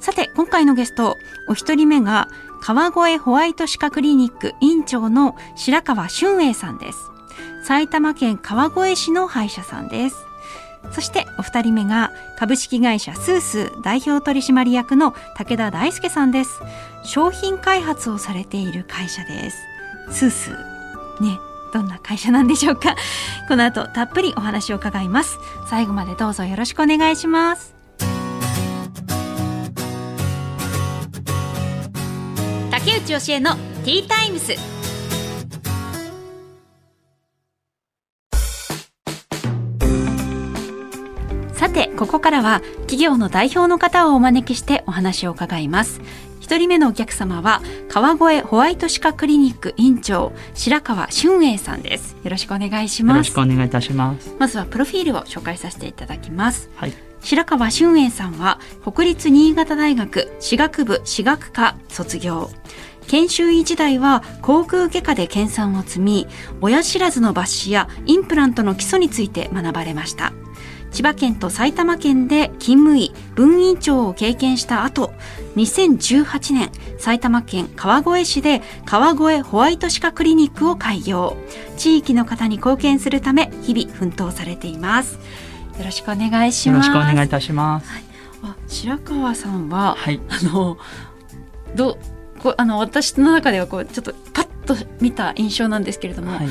さて、今回のゲスト、お一人目が川越ホワイト歯科クリニック院長の白川俊英さんです。埼玉県川越市の歯医者さんです。そしてお二人目が株式会社スースー代表取締役の武田大輔さんです。商品開発をされている会社です。スースーね、どんな会社なんでしょうか。この後たっぷりお話を伺います。最後までどうぞよろしくお願いします。竹内義恵のティータイムス。さて、ここからは企業の代表の方をお招きしてお話を伺います。一人目のお客様は川越ホワイト歯科クリニック院長、白川俊英さんです。よろしくお願いします。よろしくお願いいたします。まずはプロフィールを紹介させていただきます。はい、白川俊英さんは国立新潟大学歯学部歯学科卒業。研修医時代は口腔外科で研鑽を積み、親知らずの抜歯やインプラントの基礎について学ばれました。千葉県と埼玉県で勤務医、分院長を経験した後、2018年、埼玉県川越市で川越ホワイト歯科クリニックを開業。地域の方に貢献するため、日々奮闘されています。よろしくお願いします。よろしくお願いいたします。はい、白川さんは、はい、私の中ではちょっとパッと見た印象なんですけれども、はい、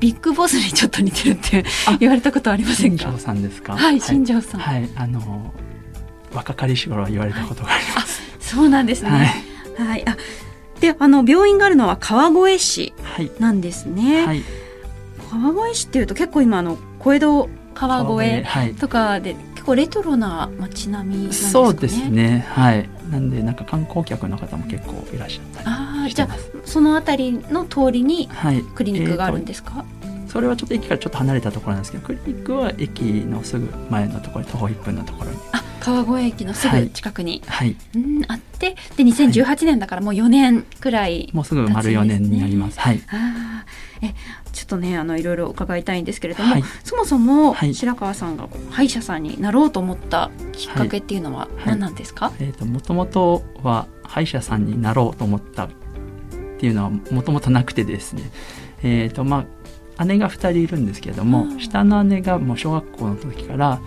ビッグボスにちょっと似てるって言われたことありませんか？新庄さんですか？はい、新庄さん、はいはい、若かりし頃は言われたことがあります、はい、あ、そうなんですね、はいはい、あ、で、病院があるのは川越市なんですね、はいはい、川越市っていうと結構今小江戸川越とかで、はい、結構レトロな街並みなんですかね。そうですね、はい、なんでなんか観光客の方も結構いらっしゃったりしてます。あ、じゃあそのあたりの通りにクリニックがあるんですか？はい、それはちょっと駅からちょっと離れたところなんですけど、クリニックは駅のすぐ前のところ、徒歩1分のところに、あ、川越駅のすぐ近くに、はいはい、あって、で2018年だからもう4年くらい、ね、はい、もうすぐ丸4年になります。はい、あ、ちょっとね、いろいろ伺いたいんですけれども、はい、そもそも白川さんが歯医者さんになろうと思ったきっかけっていうのは何なんですか？はいはい、もともとは歯医者さんになろうと思ったっていうのはもともとなくてですね、姉が2人いるんですけれども、下の姉がもう小学校の時から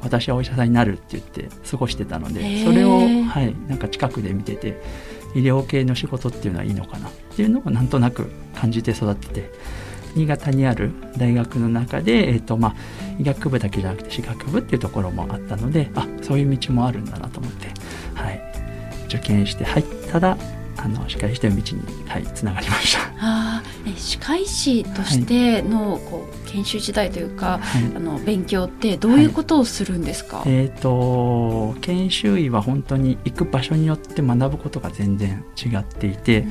私はお医者さんになるって言って過ごしてたので、それを、はい、なんか近くで見てて、医療系の仕事っていうのはいいのかなっていうのをなんとなく感じて育ってて、新潟にある大学の中で、医学部だけじゃなくて歯学部っていうところもあったので、あ、そういう道もあるんだなと思って、はい、受験して入ったら歯科医師という道に、はい、つながりました。あ、歯科医師としての、はい、研修時代というか、はい、勉強ってどういうことをするんですか？はい、研修医は本当に行く場所によって学ぶことが全然違っていて、うん、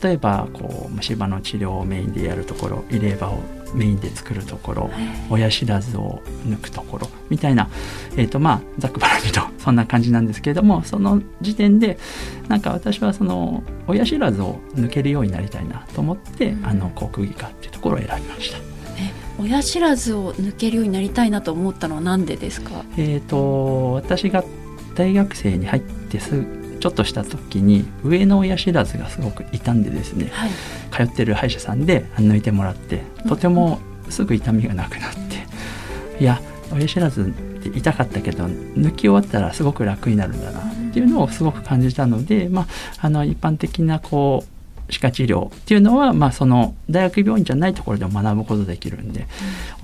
例えば虫歯の治療をメインでやるところ、入れ歯をメインで作るところ、親知らずを抜くところみたいな、ざくばらみとそんな感じなんですけれども、その時点でなんか私はその親知らずを抜けるようになりたいなと思って、うん、口腔外科っていうところを選びました。親知らずを抜けるようになりたいなと思ったのはなんでですか？私が大学生に入ってちょっとした時に上の親知らずがすごく痛んでですね、はい、通ってる歯医者さんで抜いてもらって、とてもすぐ痛みがなくなって、いや、親知らずって痛かったけど抜き終わったらすごく楽になるんだなっていうのをすごく感じたので、一般的な歯科治療っていうのは、その大学病院じゃないところでも学ぶことできるんで、うん、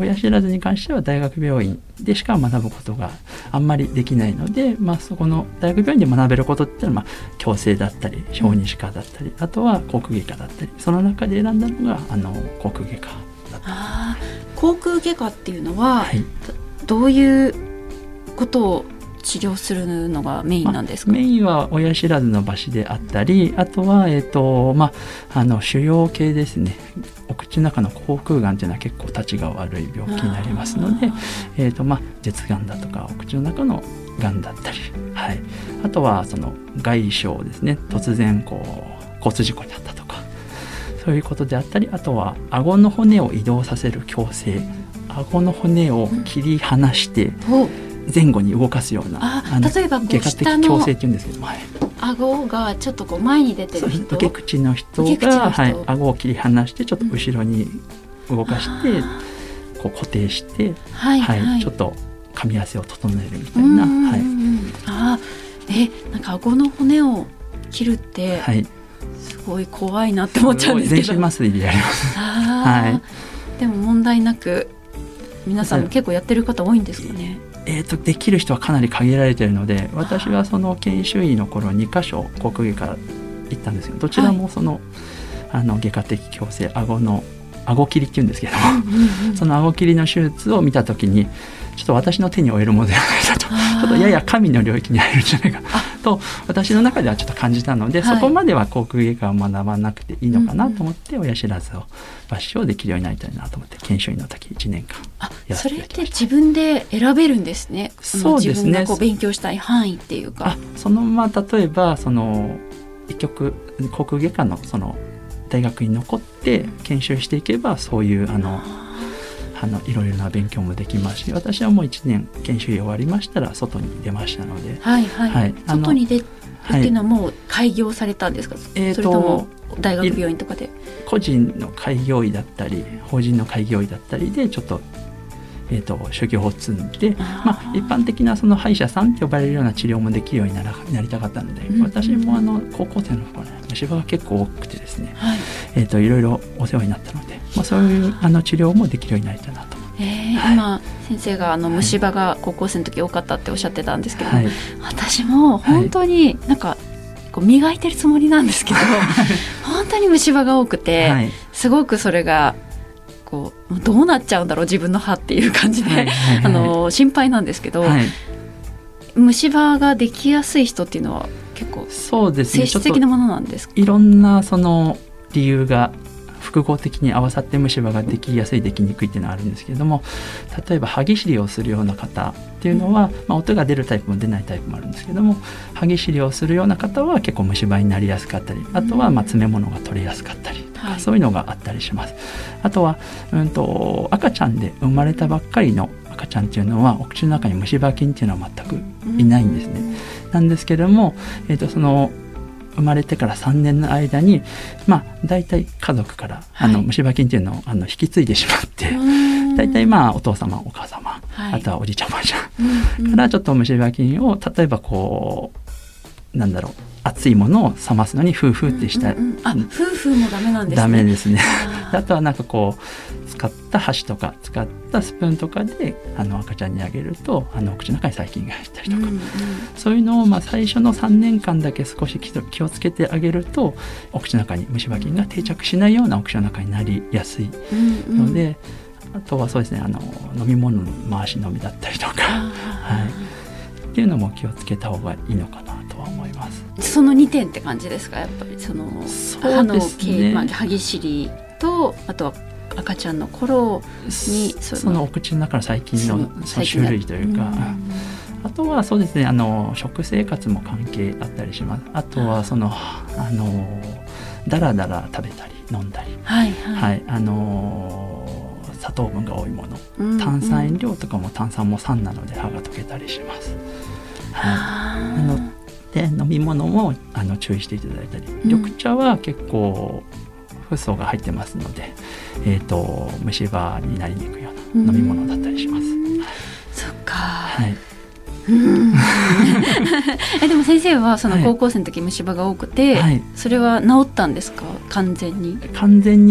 親知らずに関しては大学病院でしか学ぶことがあんまりできないので、そこの大学病院で学べることっていうのは矯正だったり小児歯科だったり、うん、あとは口腔外科だったり、その中で選んだのが口腔外科だった。口腔外科っていうのは、はい、どういうことを治療するのがメインなんですか？メインは親知らずの場所であったり、あとは、腫瘍系ですね。お口の中の口腔がんというのは結構たちが悪い病気になりますので、舌がんだとかお口の中のがんだったり、はい、あとはその外傷ですね。突然交通事故になったとかそういうことであったり、あとは顎の骨を移動させる矯正、顎の骨を切り離して前後に動かすような、例えば外科的矯正っていうんですけども、はい、顎がちょっと前に出てる人、受け口の人が、はい、顎を切り離してちょっと後ろに動かして、固定して、はいはい、ちょっと噛み合わせを整えるみたいな、はい、なんか顎の骨を切るって、はい、すごい怖いなって思っちゃうんですけど、全身麻酔でやります、はい、でも問題なく皆さんも結構やってる方多いんですかね？できる人はかなり限られているので、私はその研修医の頃2カ所国外から行ったんですけど、どちらもその、外科的矯正、顎切りっていうんですけども、その顎切りの手術を見た時にちょっと私の手に負えるものではないかと、ちょっとやや神の領域に入るんじゃないかと私の中ではちょっと感じたので、はい、そこまでは口腔外科を学ばなくていいのかなと思って、親知らずを抜歯できるようになりたいなと思って研修医の時1年間やっていました。それって自分で選べるんですね。そうですね。自分が勉強したい範囲っていうか、そのまま例えばその口腔外科のその大学に残って研修していけば、そういういろいろな勉強もできますし、私はもう1年研修医終わりましたら外に出ましたので、はいはいはい、外に出るっていうのはもう開業されたんですか？それとも大学病院とかで個人の開業医だったり法人の開業医だったりでちょっと修行を積んで、一般的なその歯医者さんと呼ばれるような治療もできるようになりたかったので、私も高校生の頃ね、虫歯が結構多くてですね、はい、いろいろお世話になったので、そういう治療もできるようになりたいなと思って、はい、今先生が虫歯が高校生の時多かったっておっしゃってたんですけど、はい、私も本当になんか磨いてるつもりなんですけど、本当に虫歯が多くて、はい、すごくそれがどうなっちゃうんだろう自分の歯っていう感じで、はいはいはい、心配なんですけど、はい、虫歯ができやすい人っていうのは結構性質的なものなんですか？いろんなその理由が複合的に合わさって虫歯ができやすいできにくいっていうのはあるんですけれども、例えば歯ぎしりをするような方っていうのは、音が出るタイプも出ないタイプもあるんですけども、歯ぎしりをするような方は結構虫歯になりやすかったり、あとは詰め物が取れやすかったり、はい、そういうのがあったりします。あとは、赤ちゃんで生まれたばっかりの赤ちゃんっていうのはお口の中に虫歯菌っていうのは全くいないんですね。なんですけれども、その生まれてから3年の間に、だいたい家族から、はい、虫歯菌っていうのを引き継いでしまって、だいたいお父様お母様、はい、あとはおじいちゃんおばあちゃんからちょっと虫歯菌を、例えば熱いものを冷ますのにフーフーってした、フーフーもダメなんですね。ダメですね。あとは使った箸とか使ったスプーンとかで赤ちゃんにあげると口の中に細菌が入ったりとか、そういうのを最初の3年間だけ少し気をつけてあげると、お口の中に虫歯菌が定着しないようなお口の中になりやすいので、あとはそうですね、飲み物の回し飲みだったりとか、はい、っていうのも気をつけた方がいいのかなとは思います。その2点って感じですか？やっぱり歯の歯ぎしりと、あとは赤ちゃんの頃にそのお口の中の細菌の種類というか、あとはそうですね、食生活も関係あったりします。あとはだらだら食べたり飲んだり、はいはいはい、砂糖分が多いもの、炭酸飲料とかも炭酸も酸なので歯が溶けたりします、はい、なので飲み物も注意していただいたり、緑茶は結構フッ素が入ってますので、虫歯になりにくいような飲み物だったりします。そっか、はい、でも先生は高校生の時虫歯が多くて、はい、それは治ったんですか？完全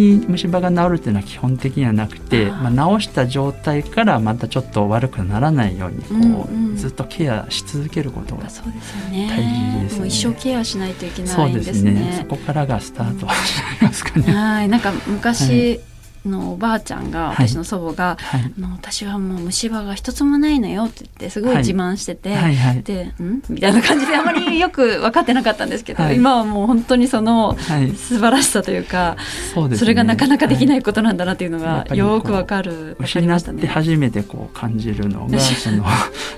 に虫歯が治るっていうのは基本的にはなくて、治した状態からまたちょっと悪くならないようにずっとケアし続けることが大事ですね。もう一生ケアしないといけないんですね。そうですね。そこからがスタートになりますかね。はい、なんか昔、のおばあちゃんが、私の祖母が、はい、私はもう虫歯が一つもないのよって言ってすごい自慢してて、はいはいはい、でんみたいな感じであまりよく分かってなかったんですけど、はい、今はもう本当にその素晴らしさというか、はい ね、それがなかなかできないことなんだなというのがよく分かる、はい、失って初めてこう感じるのがその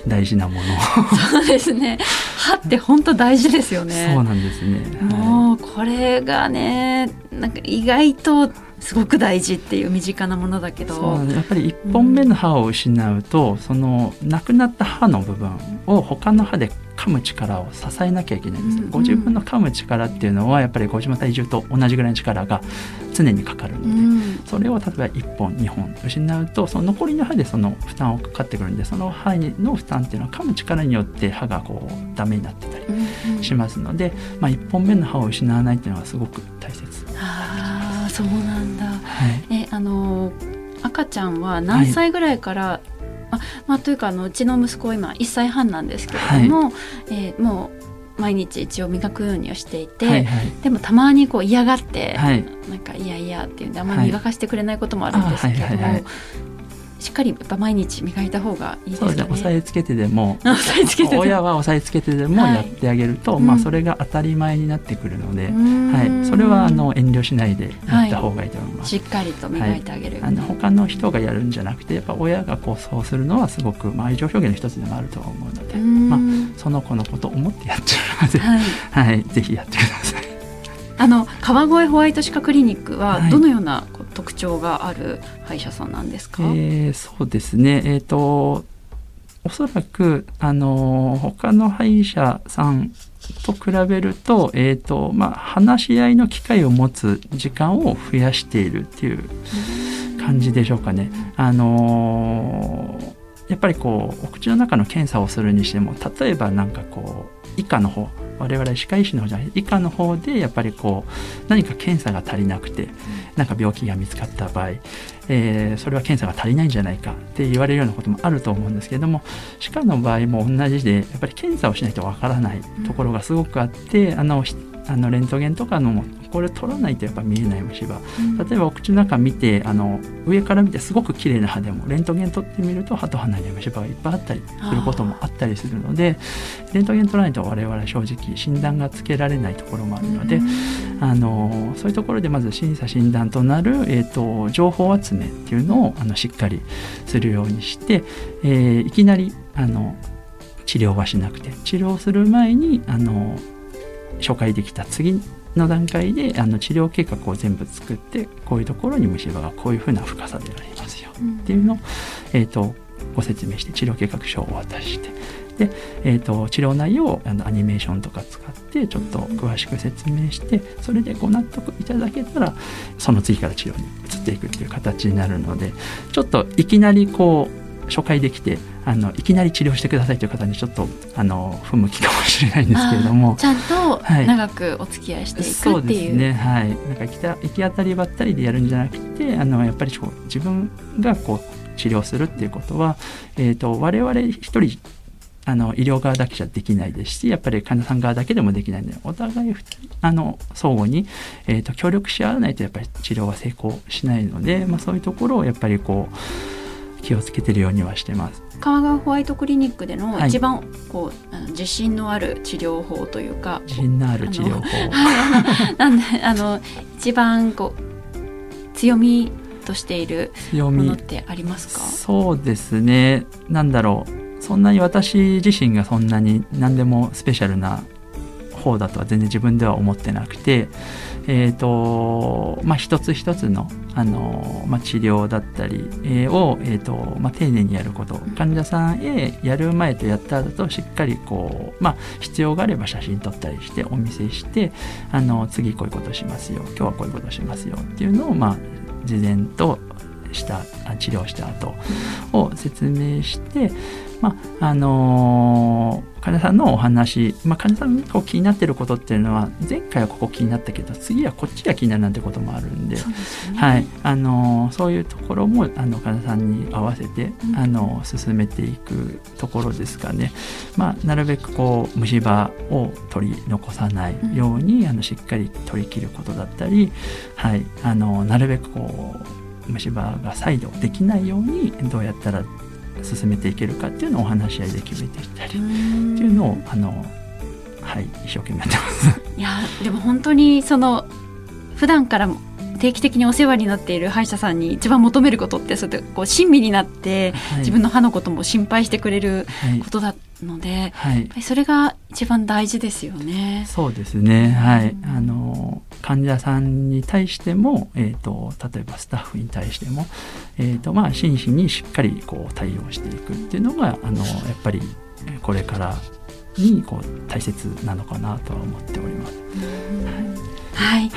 大事なものそうですね、歯って本当大事ですよね。そうなんですね、はい、もうこれがねなんか意外とすごく大事っていう身近なものだけど、そうやっぱり1本目の歯を失うと、うん、そのなくなった歯の部分を他の歯で噛む力を支えなきゃいけないんです、うんうん、ご自分の噛む力っていうのはやっぱりご自分の体重と同じぐらいの力が常にかかるので、うん、それを例えば1本2本失うとその残りの歯でその負担をかかってくるんで、その歯の負担っていうのは噛む力によって歯がこうダメになってたりしますので、うんうん、まあ、1本目の歯を失わないっていうのはすごく大切。ああ、そうなんだ、はい、赤ちゃんは何歳ぐらいから、はい、まあ、というかうちの息子は今1歳半なんですけれども、はい、もう毎日一応磨くようにはしていて、はいはい、でもたまにこう嫌がって、はい、なんかいやいやっていうんであんまり磨かせてくれないこともあるんですけど、はいしっかりやっぱ毎日磨いた方がいいですかね。そうですね、押さえつけてでも親は押さえつけてでもやってあげると、はい、まあ、それが当たり前になってくるので、はい、それは遠慮しないでやった方がいいと思います、はい、しっかりと磨いてあげる、はい、他の人がやるんじゃなくてやっぱ親がこうそうするのはすごく、まあ、愛情表現の一つでもあると思うので、まあ、その子のことを思ってやっちゃうので、はいはい、ぜひやってください。川越ホワイト歯科クリニックはどのような特徴がある歯医者さんなんですか。はい、そうですね、おそらく他の歯医者さんと比べると、まあ、話し合いの機会を持つ時間を増やしているっていう感じでしょうかね。やっぱりこうお口の中の検査をするにしても、例えばなんかこう以下の方、我々歯科医師の方じゃない、以下の方でやっぱりこう何か検査が足りなくて、なんか病気が見つかった場合、それは検査が足りないんじゃないかって言われるようなこともあると思うんですけれども、歯科の場合も同じでやっぱり検査をしないとわからないところがすごくあって、レントゲンとかのこれ取らないとやっぱ見えない虫歯、例えばお口の中見て上から見てすごく綺麗な歯でもレントゲン取ってみると歯と歯内に虫歯がいっぱいあったりすることもあったりするので、レントゲン取らないと我々正直診断がつけられないところもあるので、そういうところでまず審査診断となる、情報集めっていうのをしっかりするようにして、いきなり治療はしなくて、治療する前に紹介できた次の段階で治療計画を全部作って、こういうところに虫歯がこういうふうな深さでありますよっていうのを、ご説明して治療計画書をお渡しして、で、治療内容をアニメーションとか使ってちょっと詳しく説明して、それでご納得いただけたらその次から治療に移っていくっていう形になるので、ちょっといきなりこう紹介できていきなり治療してくださいという方にちょっと不向きかもしれないんですけれども、ちゃんと長くお付き合いしていくっていう、はい、そうですね、はい、なんか行き当たりばったりでやるんじゃなくて、やっぱり自分がこう治療するっていうことは、我々一人医療側だけじゃできないですし、やっぱり患者さん側だけでもできないので、お互い相互に、協力し合わないとやっぱり治療は成功しないので、まあ、そういうところをやっぱりこう気をつけてるようにはしてます。川越ホワイトクリニックでの一番こう、はい、自信のある治療法というか、自信のある治療法なんで一番こう強みとしているものってありますか。そうですね、なんだろう、そんなに私自身がそんなに何でもスペシャルな方だとは全然自分では思ってなくて、まあ、一つ一つの、まあ、治療だったりを、まあ、丁寧にやること、患者さんへやる前とやった後としっかりこう、まあ、必要があれば写真撮ったりしてお見せして、次こういうことしますよ、今日はこういうことしますよっていうのを、まあ、事前とした治療した後を説明して、まあ患者さんのお話、まあ、患者さんが気になっていることっていうのは、前回はここ気になったけど次はこっちが気になるなんてこともあるんで、そうですね、はい、そういうところも患者さんに合わせて進めていくところですかね、まあ、なるべくこう虫歯を取り残さないようにしっかり取り切ることだったり、はい、なるべくこう虫歯が再度できないようにどうやったら進めていけるかっていうのをお話し合いで決めていったりっていうのを一生懸命やってます。いやでも本当にその普段からも定期的にお世話になっている歯医者さんに一番求めることってそうやってこう親身になって自分の歯のことも心配してくれることだので、やっぱりそれが一番大事ですよね。そうですね、はい、患者さんに対しても、例えばスタッフに対しても、真摯にしっかりこう対応していくっていうのがやっぱりこれからにこう大切なのかなとは思っております。はい、はい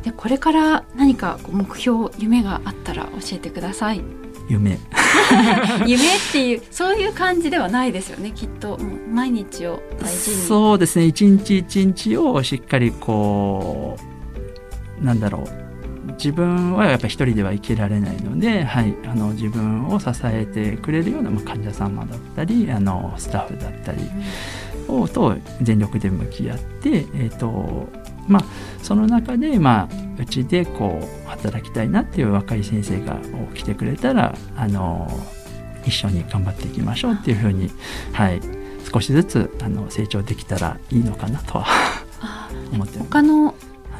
でこれから何か目標夢があったら教えてください。夢っていうそういう感じではないですよね、きっと毎日を大事に。そうですね、一日一日をしっかりこう自分はやっぱり一人では生きられないので、自分を支えてくれるような患者様だったりスタッフだったりと全力で向き合ってその中でうちでこう働きたいなっていう若い先生が来てくれたら一緒に頑張っていきましょうっていうふうに、少しずつ成長できたらいいのかなとは思ってます。他の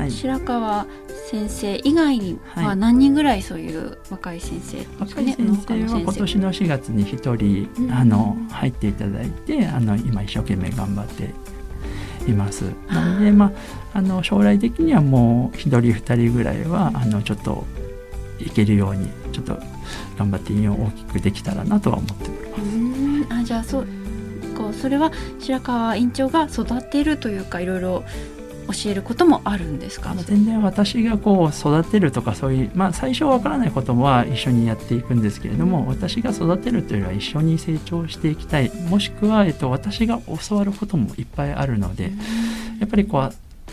白川先生以外には何人ぐらいそういう若い先生、若い先生は今年の4月に1人入っていただいて今一生懸命頑張っています。なので、将来的にはもう1人2人ぐらいはちょっといけるようにちょっと頑張って意味を大きくできたらなとは思っております。じゃあそれは白川院長が育てるというかいろいろ教えることもあるんですか？全然私が育てるとかそういう、最初わからないことは一緒にやっていくんですけれども、私が育てるというよりは一緒に成長していきたい、もしくは、私が教わることもいっぱいあるので、やっぱり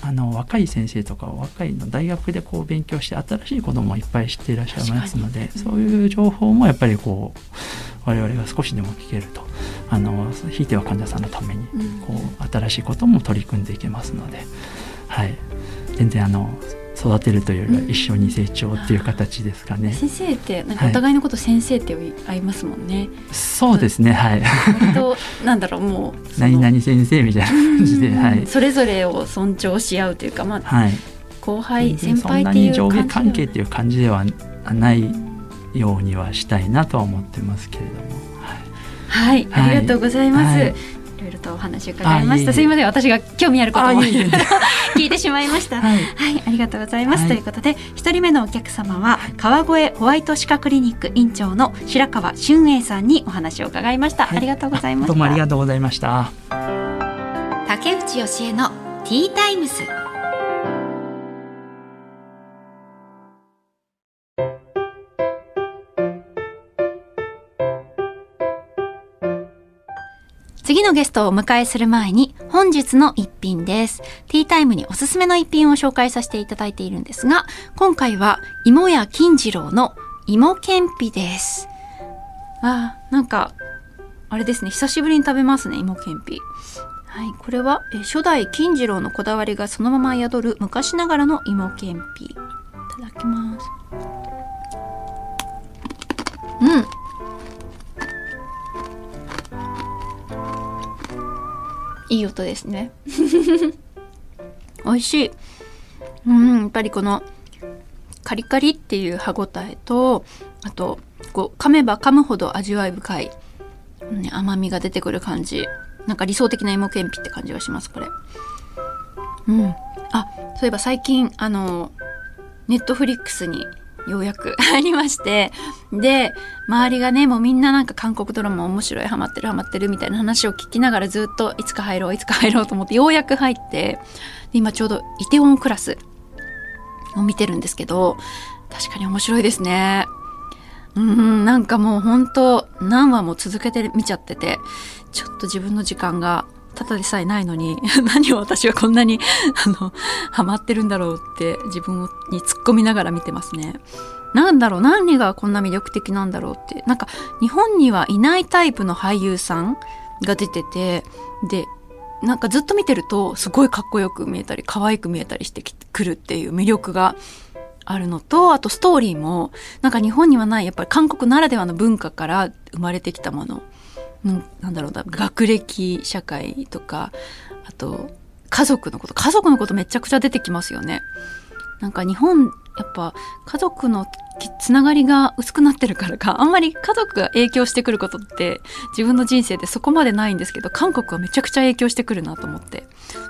若い先生とか若いの大学で勉強して新しいこともいっぱい知っていらっしゃいますので、そういう情報もやっぱり我々が少しでも聞けるとひいては患者さんのために新しいことも取り組んでいけますので、全然育てるというよりは一緒に成長っていう形ですかね。先生ってお互いのこと先生って合いますもんね。そうですね、割ともう何々先生みたいな感じで、それぞれを尊重し合うというか、後輩先輩っていう感じ、そんなに上下関係っていう感じではないようにはしたいなとは思ってますけれども。ありがとうございます、いろいろとお話伺いました。すいません、私が興味あることも聞いてしまいました。ありがとうございます、ということで1人目のお客様は川越ホワイト歯科クリニック院長の白川俊英さんにお話を伺いました、ありがとうございました。どうもありがとうございました。竹内義恵のティータイムス。次のゲストをお迎えする前に本日の一品です。ティータイムにおすすめの一品を紹介させていただいているんですが、今回は芋屋金次郎の芋けんぴです。あれですね、久しぶりに食べますね、芋けんぴ。これは初代金次郎のこだわりがそのまま宿る昔ながらの芋けんぴ。いただきます。いい音ですね美味しい。やっぱりこのカリカリっていう歯ごたえと、あと噛めば噛むほど味わい深い、甘みが出てくる感じ、理想的な芋けんぴって感じがします、これ。そういえば最近ネットフリックスにようやく入りまして、で周りがねもうみんな韓国ドラマ面白い、ハマってるみたいな話を聞きながらずっといつか入ろうと思ってようやく入って、で今ちょうどイテウォンクラスを見てるんですけど、確かに面白いですね。もう本当何話も続けて見ちゃってて、ちょっと自分の時間がただでさえないのに何を私はこんなにハマってるんだろうって自分に突っ込みながら見てますね。何がこんな魅力的なんだろうって、日本にはいないタイプの俳優さんが出てて、でずっと見てるとすごいかっこよく見えたり可愛く見えたりしてくるっていう魅力があるのと、あとストーリーもなんか日本にはない、やっぱり韓国ならではの文化から生まれてきたもの、なんだろうな、学歴社会とか、あと家族のことめちゃくちゃ出てきますよね。なんか日本やっぱ家族のつながりが薄くなってるからか、あんまり家族が影響してくることって自分の人生でそこまでないんですけど、韓国はめちゃくちゃ影響してくるなと思って、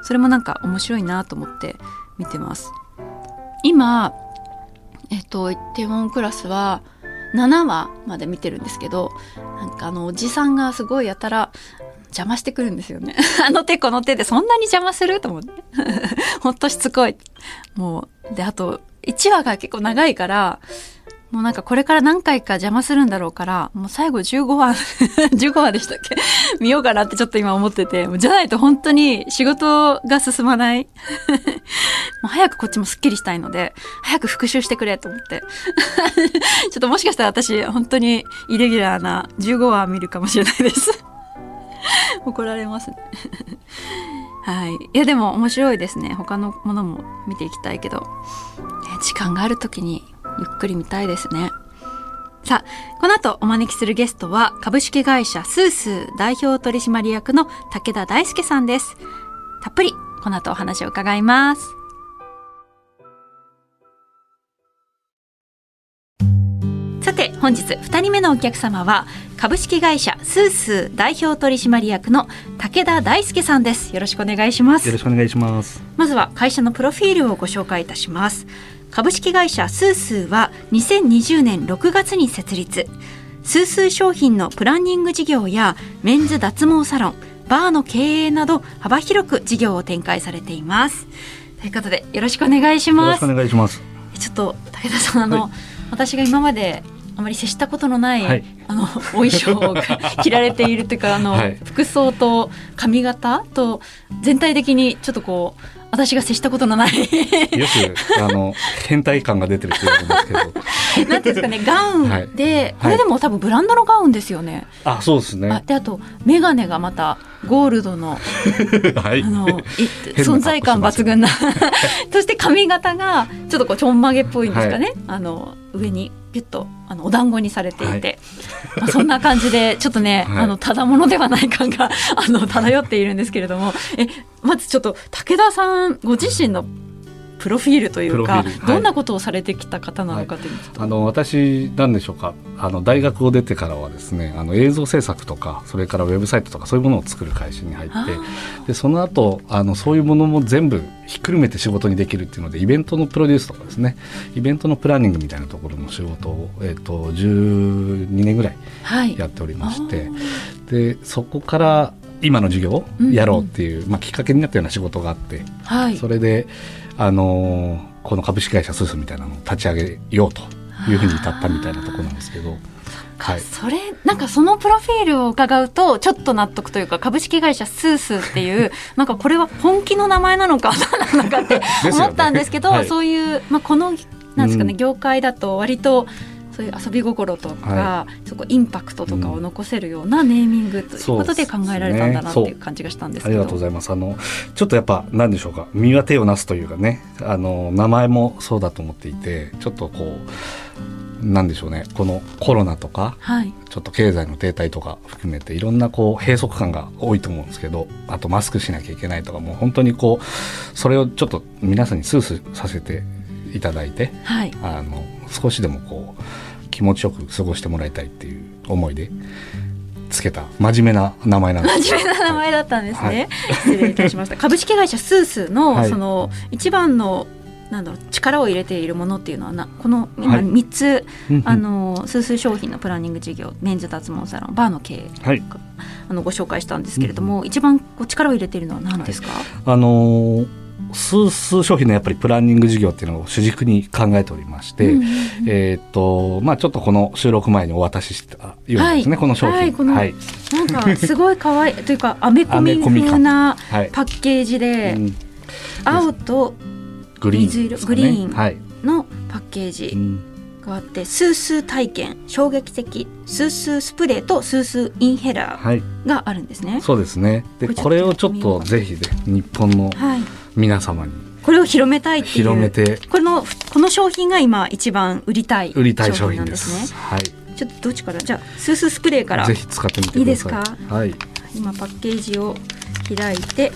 それもなんか面白いなと思って見てます。今イテウォンクラスは7話まで見てるんですけど、なんかおじさんがすごいやたら邪魔してくるんですよね。あの手この手でそんなに邪魔すると思ってほんとしつこい。もうで、あと1話が結構長いから、もうなんかこれから何回か邪魔するんだろうから、もう最後15話15話でしたっけ見ようかなってちょっと今思ってて、じゃないと本当に仕事が進まないもう早くこっちもすっきりしたいので、早く復習してくれと思ってちょっともしかしたら私本当にイレギュラーな15話見るかもしれないです怒られますねはい。いやでも面白いですね。他のものも見ていきたいけど、時間がある時にゆっくり見たいですね。さあ、この後お招きするゲストは株式会社スースー代表取締役の武田大輔さんです。たっぷりこの後お話を伺います。さて本日2人目のお客様は株式会社スースー代表取締役の武田大輔さんです。よろしくお願いします。よろしくお願いします。まずは会社のプロフィールをご紹介いたします。株式会社スースーは2020年6月に設立、スースー商品のプランニング事業やメンズ脱毛サロン、バーの経営など幅広く事業を展開されています。ということでよろしくお願いします。よろしくお願いします。ちょっと武田さん、はい、私が今まであまり接したことのない、はい、お衣装を着られているというかはい、服装と髪型と全体的にちょっとこう私が接したことのないよく変態感が出てるって言うんですけどなんていうんですかね、ガウンで、はい、これでも多分ブランドのガウンですよね。あ、そうですね。で、あと眼鏡がまたゴールドの、はい、存在感抜群なそして髪型がちょっとこうちょんまげっぽいんですかね、はい、上にギュッとお団子にされていて、はい、そんな感じでちょっとね、はい、ただものではない感が漂っているんですけれども、まずちょっと武田さんご自身のプロフィールというか、はい、どんなことをされてきた方なのかというと、はい、私なんでしょうか、大学を出てからはですね、映像制作とか、それからウェブサイトとかそういうものを作る会社に入って、でその後そういうものも全部ひっくるめて仕事にできるっていうので、イベントのプロデュースとかですね、イベントのプランニングみたいなところの仕事を、12年ぐらいやっておりまして、はい、でそこから今の授業をやろうっていう、きっかけになったような仕事があって、はい、それでこの株式会社スースーみたいなのを立ち上げようというふうに至ったみたいなところなんですけど、はい、それなんかそのプロフィールを伺うとちょっと納得というか、株式会社スースーっていうなんかこれは本気の名前なのか何なのかって思ったんですけど、はい、そういう、このなんですかね、業界だと割とそういう遊び心とか、はい、そこインパクトとかを残せるようなネーミングということで考えられたんだなっていう感じがしたんですけど、ありがとうございます。ちょっとやっぱ何でしょうか、身は手をなすというかね、名前もそうだと思っていて、ちょっとこう何でしょうね、このコロナとか、はい、ちょっと経済の停滞とか含めていろんなこう閉塞感が多いと思うんですけど、あとマスクしなきゃいけないとか、もう本当にこうそれをちょっと皆さんにスースーさせていただいて、はい、少しでもこう気持ちよく過ごしてもらいたいっていう思いでつけた真面目な名前なんです。真面目な名前だったんですね、はい、失礼いたしました株式会社スースー はい、その一番のなんだろう、力を入れているものっていうのはこの今3つ、はい、スースー商品のプランニング事業、メンズ脱毛サロン、バーの経営とか、はい、ご紹介したんですけれども、一番こう力を入れているのは何ですか？はい、スースー商品のやっぱりプランニング事業っていうのを主軸に考えておりまして、ちょっとこの収録前にお渡ししたようにですね、はい、この商品、はい、はい、なんかすごい可愛いというかアメコミ風なパッケージで、はい、青と水色グリーンのパッケージがあって、はい、スースー体験衝撃的スースースプレーとスースーインヘラーがあるんですね。はい、そうですね。でこれをちょっとぜひ、ね、日本の、はい、皆様にこれを広めたいっていう、広めてこの商品が今一番売りたい商品なんですね。はい、ちょっとどっちから、じゃあスーススプレーからぜひ使ってみてください。いいですか。はい、今パッケージを開いて、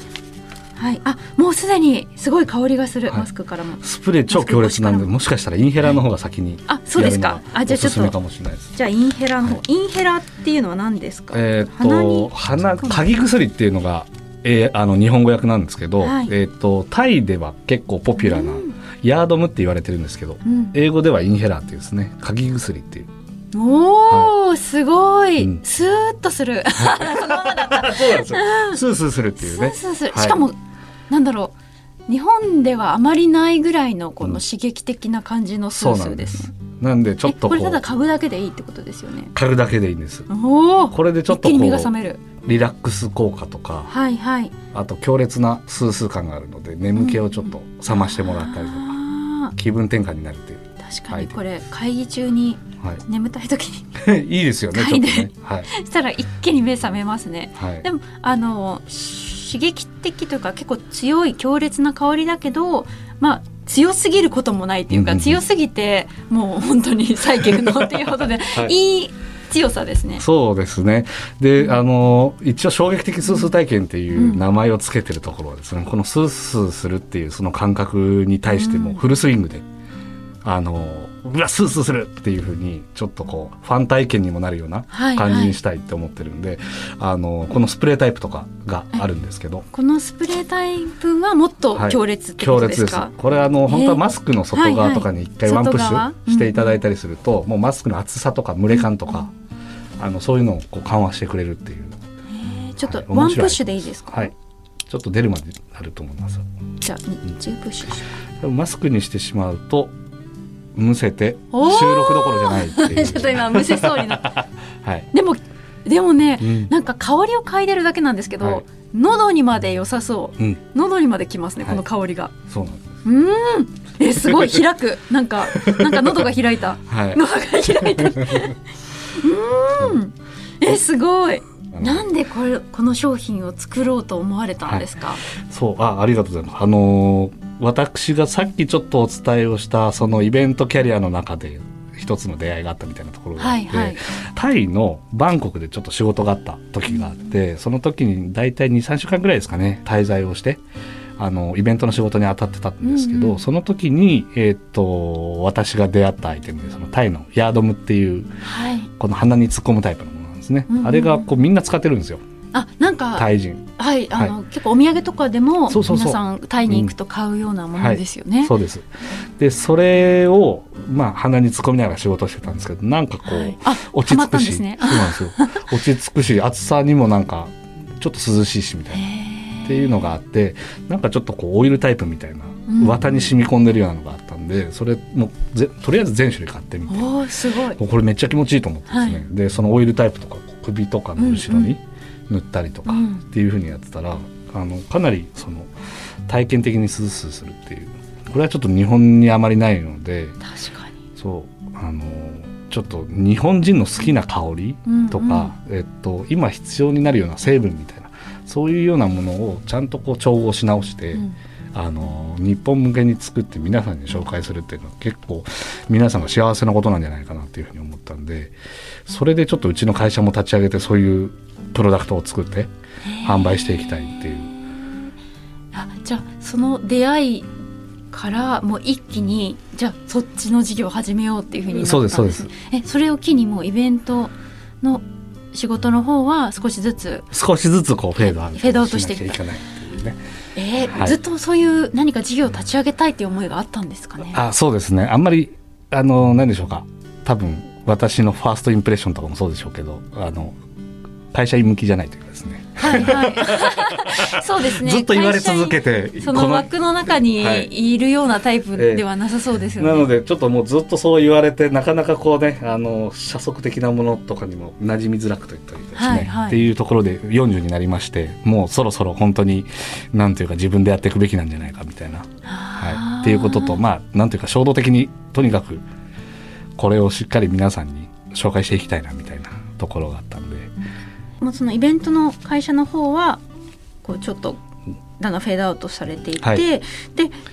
はい、あ、もうすでにすごい香りがする、はい、マスクからも。スプレー超強烈なんで、もしかしたらインヘラの方が先にやるのが、はい、あ、そうですか。あ、じゃあちょっとおすすめかもしれないです。じゃあインヘラの方、はい、インヘラっていうのは何ですか。鼻嗅ぎ薬っていうのが、日本語訳なんですけど、はい、タイでは結構ポピュラーな、うん、ヤードムって言われてるんですけど、うん、英語ではインヘラっていうですね、嗅ぎ薬っていう。おー、はい、すごい、うん、スーッとするそのままだったそうなんですよ、スースーするっていうね、スースーする、はい、しかもなんだろう、日本ではあまりないぐらいのこの刺激的な感じのスースーです、うん、なんでちょっと これただ嗅ぐだけでいいってことですよね。嗅ぐだけでいいんです。お、これでちょっとこう一気に目が覚めるリラックス効果とか、はいはい、あと強烈なスースー感があるので眠気をちょっと覚ましてもらったりとか、うん、気分転換になるっていう。確かにこれ会議中に、はい、眠たい時にいいですよね、ちょっとね、はい、したら一気に目覚めますね、はい、でも刺激的というか結構強い強烈な香りだけど、まあ強すぎることもないというか、うんうん、強すぎてもう本当にサイケルのっていうことで、はい、いい強さですね。そうですね。で、一応衝撃的スースー体験っていう名前をつけてるところはですね、うん、このスースーするっていうその感覚に対してもフルスイングで、うん、うわスースーするっていう風にちょっとこうファン体験にもなるような感じにしたいって思ってるんで、はいはい、このスプレータイプとかがあるんですけど、このスプレータイプはもっと強烈ってことですか。はい、強烈です。これ本当はマスクの外側とかに一回ワンプッシュしていただいたりすると、はいはい、もうマスクの厚さとか蒸れ感とか、うん、そういうのをこう緩和してくれるっていう。ちょっとワンプッシュでいいですか。はい、ちょっと出るまでになると思います。じゃあ10プッシュしよう。マスクにしてしまうとむせて収録どころじゃないっていうちょっと今むせそうになった、はい、でもね、うん、なんか香りを嗅いでるだけなんですけど、はい、喉にまで良さそう、うん、喉にまできますね、はい、この香りが。そうなんです。すごい開くなんか喉が開いた、はい、喉が開いたすごい。なんでこの商品を作ろうと思われたんですか。はい、そう、ありがとうございます。私がさっきちょっとお伝えをしたそのイベントキャリアの中で一つの出会いがあったみたいなところがあって、はいはい、タイのバンコクでちょっと仕事があった時があって、うん、その時に大体 2,3 週間ぐらいですかね、滞在をしてイベントの仕事に当たってたんですけど、うんうん、その時に、私が出会ったアイテムでそのタイのヤードムっていう、はい、この鼻に突っ込むタイプのものなんですね、うんうん、あれがみんな使ってるんですよ。あ、なんかタイ人、はい、結構お土産とかでも皆さんタイに行くと買うようなものですよね。そうです。でそれを、まあ、鼻に突っ込みながら仕事してたんですけど、なんかこう、はい、落ち着くし、ね、そうなんですよ落ち着くし暑さにもなんかちょっと涼しいしみたいなっていうのがあって、なんかちょっとこうオイルタイプみたいな綿に染み込んでるようなのがあったんで、それもとりあえず全種類買ってみて、おー、すごい、これめっちゃ気持ちいいと思ってですね、はい、でそのオイルタイプとか首とかの後ろに、うんうん、塗ったりとかっていう風にやってたら、うん、かなりその体験的にスースーするっていう、これはちょっと日本にあまりないので、確かにそうちょっと日本人の好きな香りとか、うんうん、今必要になるような成分みたいな、そういうようなものをちゃんとこう調合し直して、うん、日本向けに作って皆さんに紹介するっていうのは結構皆さんが幸せなことなんじゃないかなっていうふうに思ったんで、それでちょっとうちの会社も立ち上げてそういうプロダクトを作って販売していきたいっていう。じゃあその出会いからもう一気にじゃあそっちの事業を始めようっていうふうになったんですね。そうですそうです。それを機にもうイベントの仕事の方は少しずつこうフェードアウトしていかないっていうね。はい、ずっとそういう何か事業を立ち上げたいっていう思いがあったんですかね。そうですね。あんまり何でしょうか、多分私のファーストインプレッションとかもそうでしょうけど、会社員向きじゃないというかですね。はいはい。そうですね。ずっと言われ続けて、その枠の中にいるようなタイプではなさそうですよね。なのでちょっともうずっとそう言われて、なかなかこうね、社則的なものとかにも馴染みづらくといったりですね、はいはい、っていうところで40になりまして、もうそろそろ本当になんていうか自分でやっていくべきなんじゃないかみたいな、はい、っていうことと、まあなんていうか衝動的にとにかくこれをしっかり皆さんに紹介していきたいなみたいなところがあったんで。もうそのイベントの会社の方はこうちょっとだんだんフェードアウトされていて、はい、で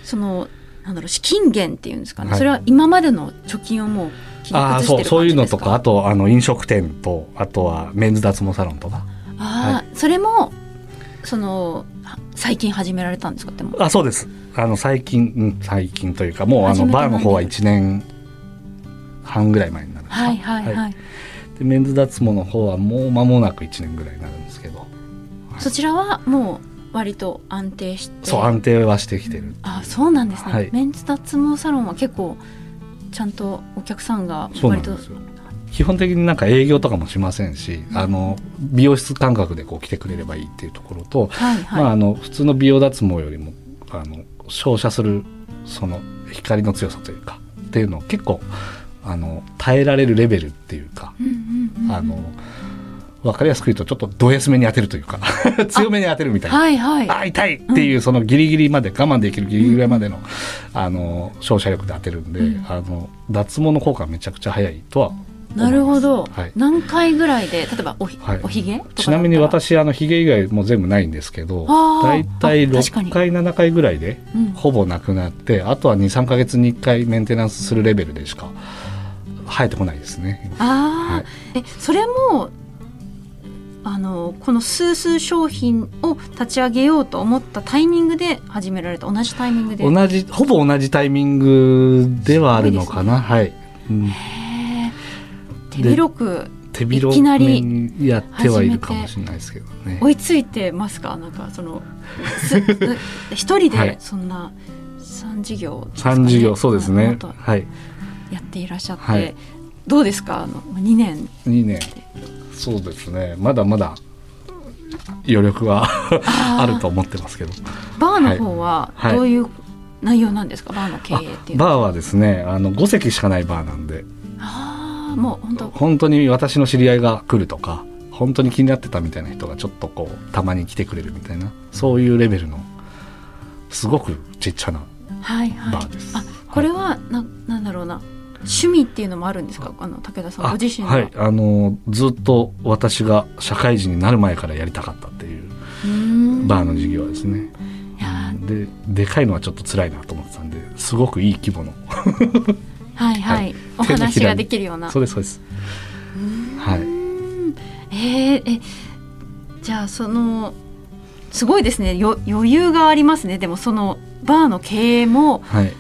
そのなんだろう資金源っていうんですかね、はい、それは今までの貯金をもう切り崩してる感じですか？そういうのとか、あと飲食店とあとはメンズ脱毛サロンとか、はい、それもその最近始められたんですか？でもそうです、最近というかもうバーの方は1年半ぐらい前になるんですか、はいはいはいはい、でメンズ脱毛の方はもう間もなく1年ぐらいになるんですけど、はい、そちらはもう割と安定して、そう安定はしてきてる。あ、そうなんですね、はい、メンズ脱毛サロンは結構ちゃんとお客さんが割と、そうなんですよ、基本的になんか営業とかもしませんし、美容室感覚でこう来てくれればいいっていうところと、はいはい、普通の美容脱毛よりも照射するその光の強さというかっていうのを結構耐えられるレベルっていうか、分かりやすく言うとちょっとドSめに当てるというか強めに当てるみたいな、はいはい、痛いっていうそのギリギリまで、我慢できるギリギリまでの、照射力で当てるんで、脱毛の効果がめちゃくちゃ早いとは。なるほど、はい、何回ぐらいで、例えばはい、おひげとか。ちなみに私ひげ以外も全部ないんですけど、だいたい6回7回ぐらいでほぼなくなって、あとは 2,3 ヶ月に1回メンテナンスするレベルでしか生えてこないですね。あ、はい、それもこのスースー商品を立ち上げようと思ったタイミングで始められた、同じタイミングで、ほぼ同じタイミングではあるのかな、ね、はい、うん手広くいきなりやってはいるかもしれないですけどね。追いついてますか？なんか一人でそんな3事業ですかね、3事業、そうですね、はい、やっていらっしゃって、はい、どうですか？2年、そうですね、まだまだ余力はあると思ってますけど。バーの方はどういう内容なんですか？はい、バーの経営っていうのは。バーはですね、5席しかないバーなんで、もう本当に私の知り合いが来るとか、本当に気になってたみたいな人がちょっとこうたまに来てくれるみたいな、そういうレベルのすごくちっちゃなバーです、はいはい、これはなんだろうな、趣味っていうのもあるんですか？武田さんご自身の、はい、ずっと私が社会人になる前からやりたかったっていうバーの事業ですね。いやでかいのはちょっと辛いなと思ってたんで、すごくいい規模のはいはい、はい、お話ができるような。そうですそうです。はい。じゃあすごいですね、余裕がありますね。でもそのバーの経営も、はい、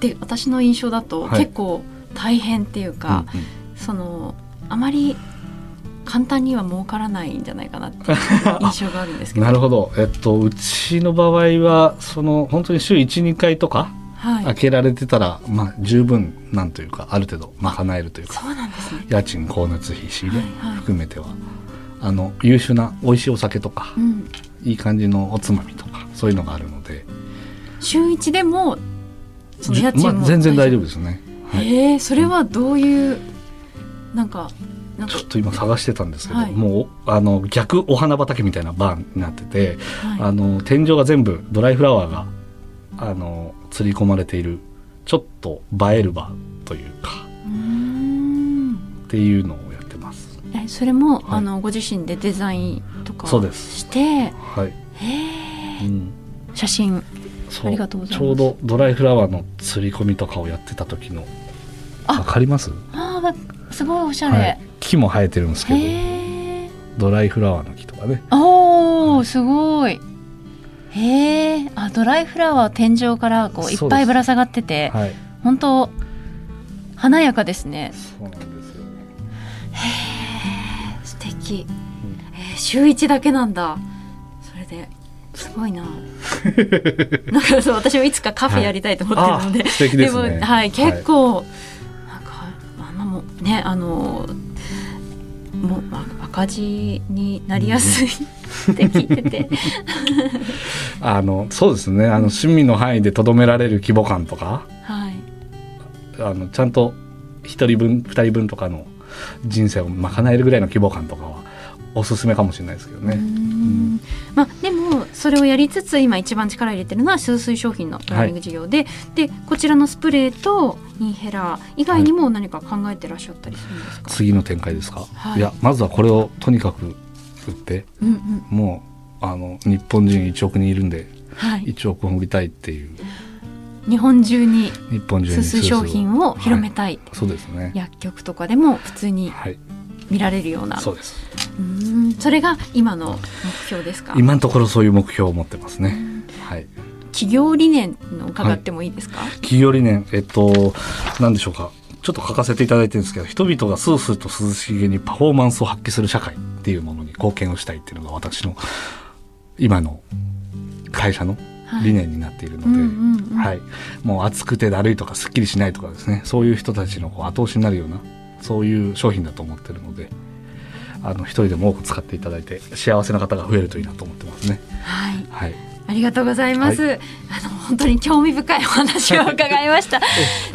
で私の印象だと結構大変っていうか、はい、あまり簡単には儲からないんじゃないかなっていう印象があるんですけど。なるほど。うちの場合は本当に週 1,2 回とか。はい、開けられてたら、まあ、十分なんというか、ある程度賄えるというか。そうなんですね、家賃光熱費仕入れ含めては、はいはい、優秀な美味しいお酒とか、うん、いい感じのおつまみとかそういうのがあるので、週一でもその家賃も、まあ、全然大丈夫ですね、はい、それはどういうなんかちょっと今探してたんですけど、はい、もう逆お花畑みたいなバーになってて、はい、天井が全部ドライフラワーが吊り込まれている、ちょっと映える場というか、っていうのをやってます。それも、はい、ご自身でデザインとかして、はい、うん、写真ありがとうございます。ちょうどドライフラワーの吊り込みとかをやってた時の、わかります？あ、すごいおしゃれ、はい、木も生えてるんですけど、ドライフラワーの木とかね。おー、すごい。ドライフラワー天井からこういっぱいぶら下がってて、はい、本当華やかですね。そうなんですよ、素敵、週1だけなんだ。それですごいななんか私もいつかカフェやりたいと思ってるので、はい、素敵ですね。でも、はい、結構、はい、もう赤字になりやすいって聞いててそうですね、趣味の範囲でとどめられる規模感とか、はい、ちゃんと1人分2人分とかの人生を賄えるぐらいの規模感とかはおすすめかもしれないですけどね。うん、まあ、でもそれをやりつつ今一番力入れてるのはスースー商品のブランディング事業で、はい、でこちらのスプレーとインヘラ以外にも何か考えてらっしゃったりするんですか？はい、次の展開ですか？はい、いや、まずはこれをとにかく売って、うんうん、もう日本人1億人いるんで、1億本売りたいっていう、はい、日本中にすす商品を広めたい、はい、そうですね、薬局とかでも普通に見られるような、はい、そうです。それが今の目標ですか？今のところそういう目標を持ってますね、はい、企業理念の伺ってもいいですか？はい、企業理念、何でしょうか、ちょっと書かせていただいてるんですけど、人々がスースーと涼しげにパフォーマンスを発揮する社会っていうものに貢献をしたいっていうのが私の今の会社の理念になっているので、はい、うんうんうん、はい、もう暑くてだるいとかすっきりしないとかですね、そういう人たちの後押しになるようなそういう商品だと思ってるので、一人でも多く使っていただいて幸せな方が増えるといいなと思ってますね。はい、はい、ありがとうございます、はい、本当に興味深いお話を伺いましたち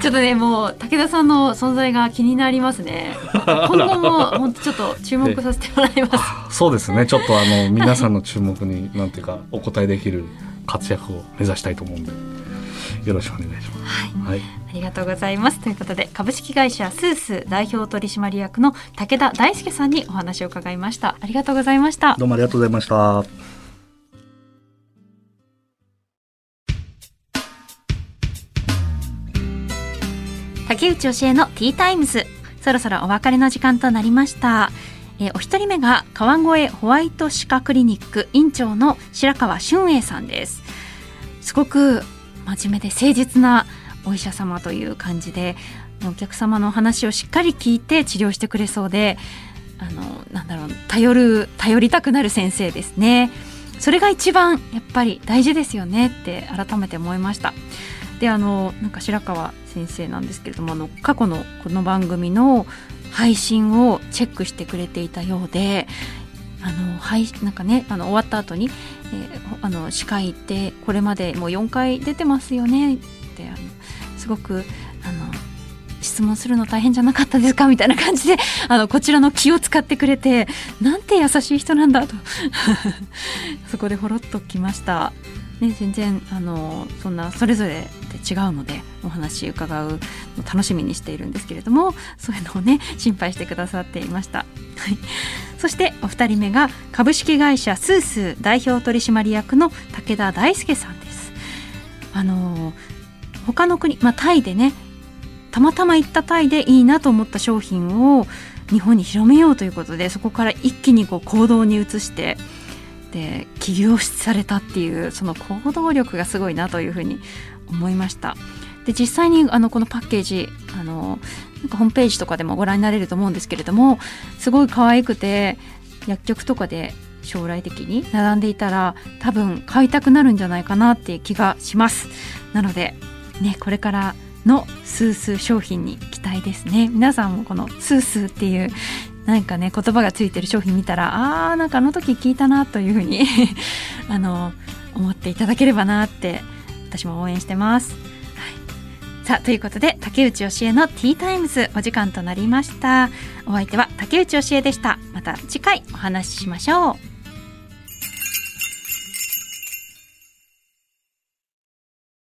ょっとね、もう武田さんの存在が気になりますね今後も本当ちょっと注目させてもらいますそうですね、ちょっと皆さんの注目になんていうかお答えできる活躍を目指したいと思うんで、よろしくお願いします、はいはい、ありがとうございます。ということで、株式会社スースー代表取締役の武田大輔さんにお話を伺いました。ありがとうございました。どうもありがとうございました。竹内芳恵のティータイムズ、そろそろお別れの時間となりました、お一人目が川越ホワイト歯科クリニック院長の白川俊英さんです。すごく真面目で誠実なお医者様という感じで、お客様の話をしっかり聞いて治療してくれそうで、なんだろう、頼りたくなる先生ですね。それが一番やっぱり大事ですよねって改めて思いました。で、なんか白川先生なんですけれども、過去のこの番組の配信をチェックしてくれていたようで、なんかね、終わった後に、歯科行って、これまでもう4回出てますよねってすごく質問するの大変じゃなかったですかみたいな感じでこちらの気を使ってくれて、なんて優しい人なんだとそこでほろっときましたね。全然そんなそれぞれで違うので、お話伺うの楽しみにしているんですけれども、そういうのをね心配してくださっていました、はい、そしてお二人目が株式会社スースー代表取締役の武田大輔さんです。他の国、タイでね、たまたま行ったタイでいいなと思った商品を日本に広めようということで、そこから一気に行動に移して、で起業されたっていう、その行動力がすごいなというふうに思いました。で、実際にこのパッケージ、なんかホームページとかでもご覧になれると思うんですけれども、すごい可愛くて、薬局とかで将来的に並んでいたら多分買いたくなるんじゃないかなっていう気がします。なので、ね、これからのスースー商品に期待ですね。皆さんもこのスースーっていうなんかね、言葉がついてる商品見たら、なんかあの時聞いたなというふうに思っていただければなって、私も応援してます、はい、さあ、ということで、竹内芳恵のティータイムズ、お時間となりました。お相手は竹内芳恵でした。また次回お話ししましょう。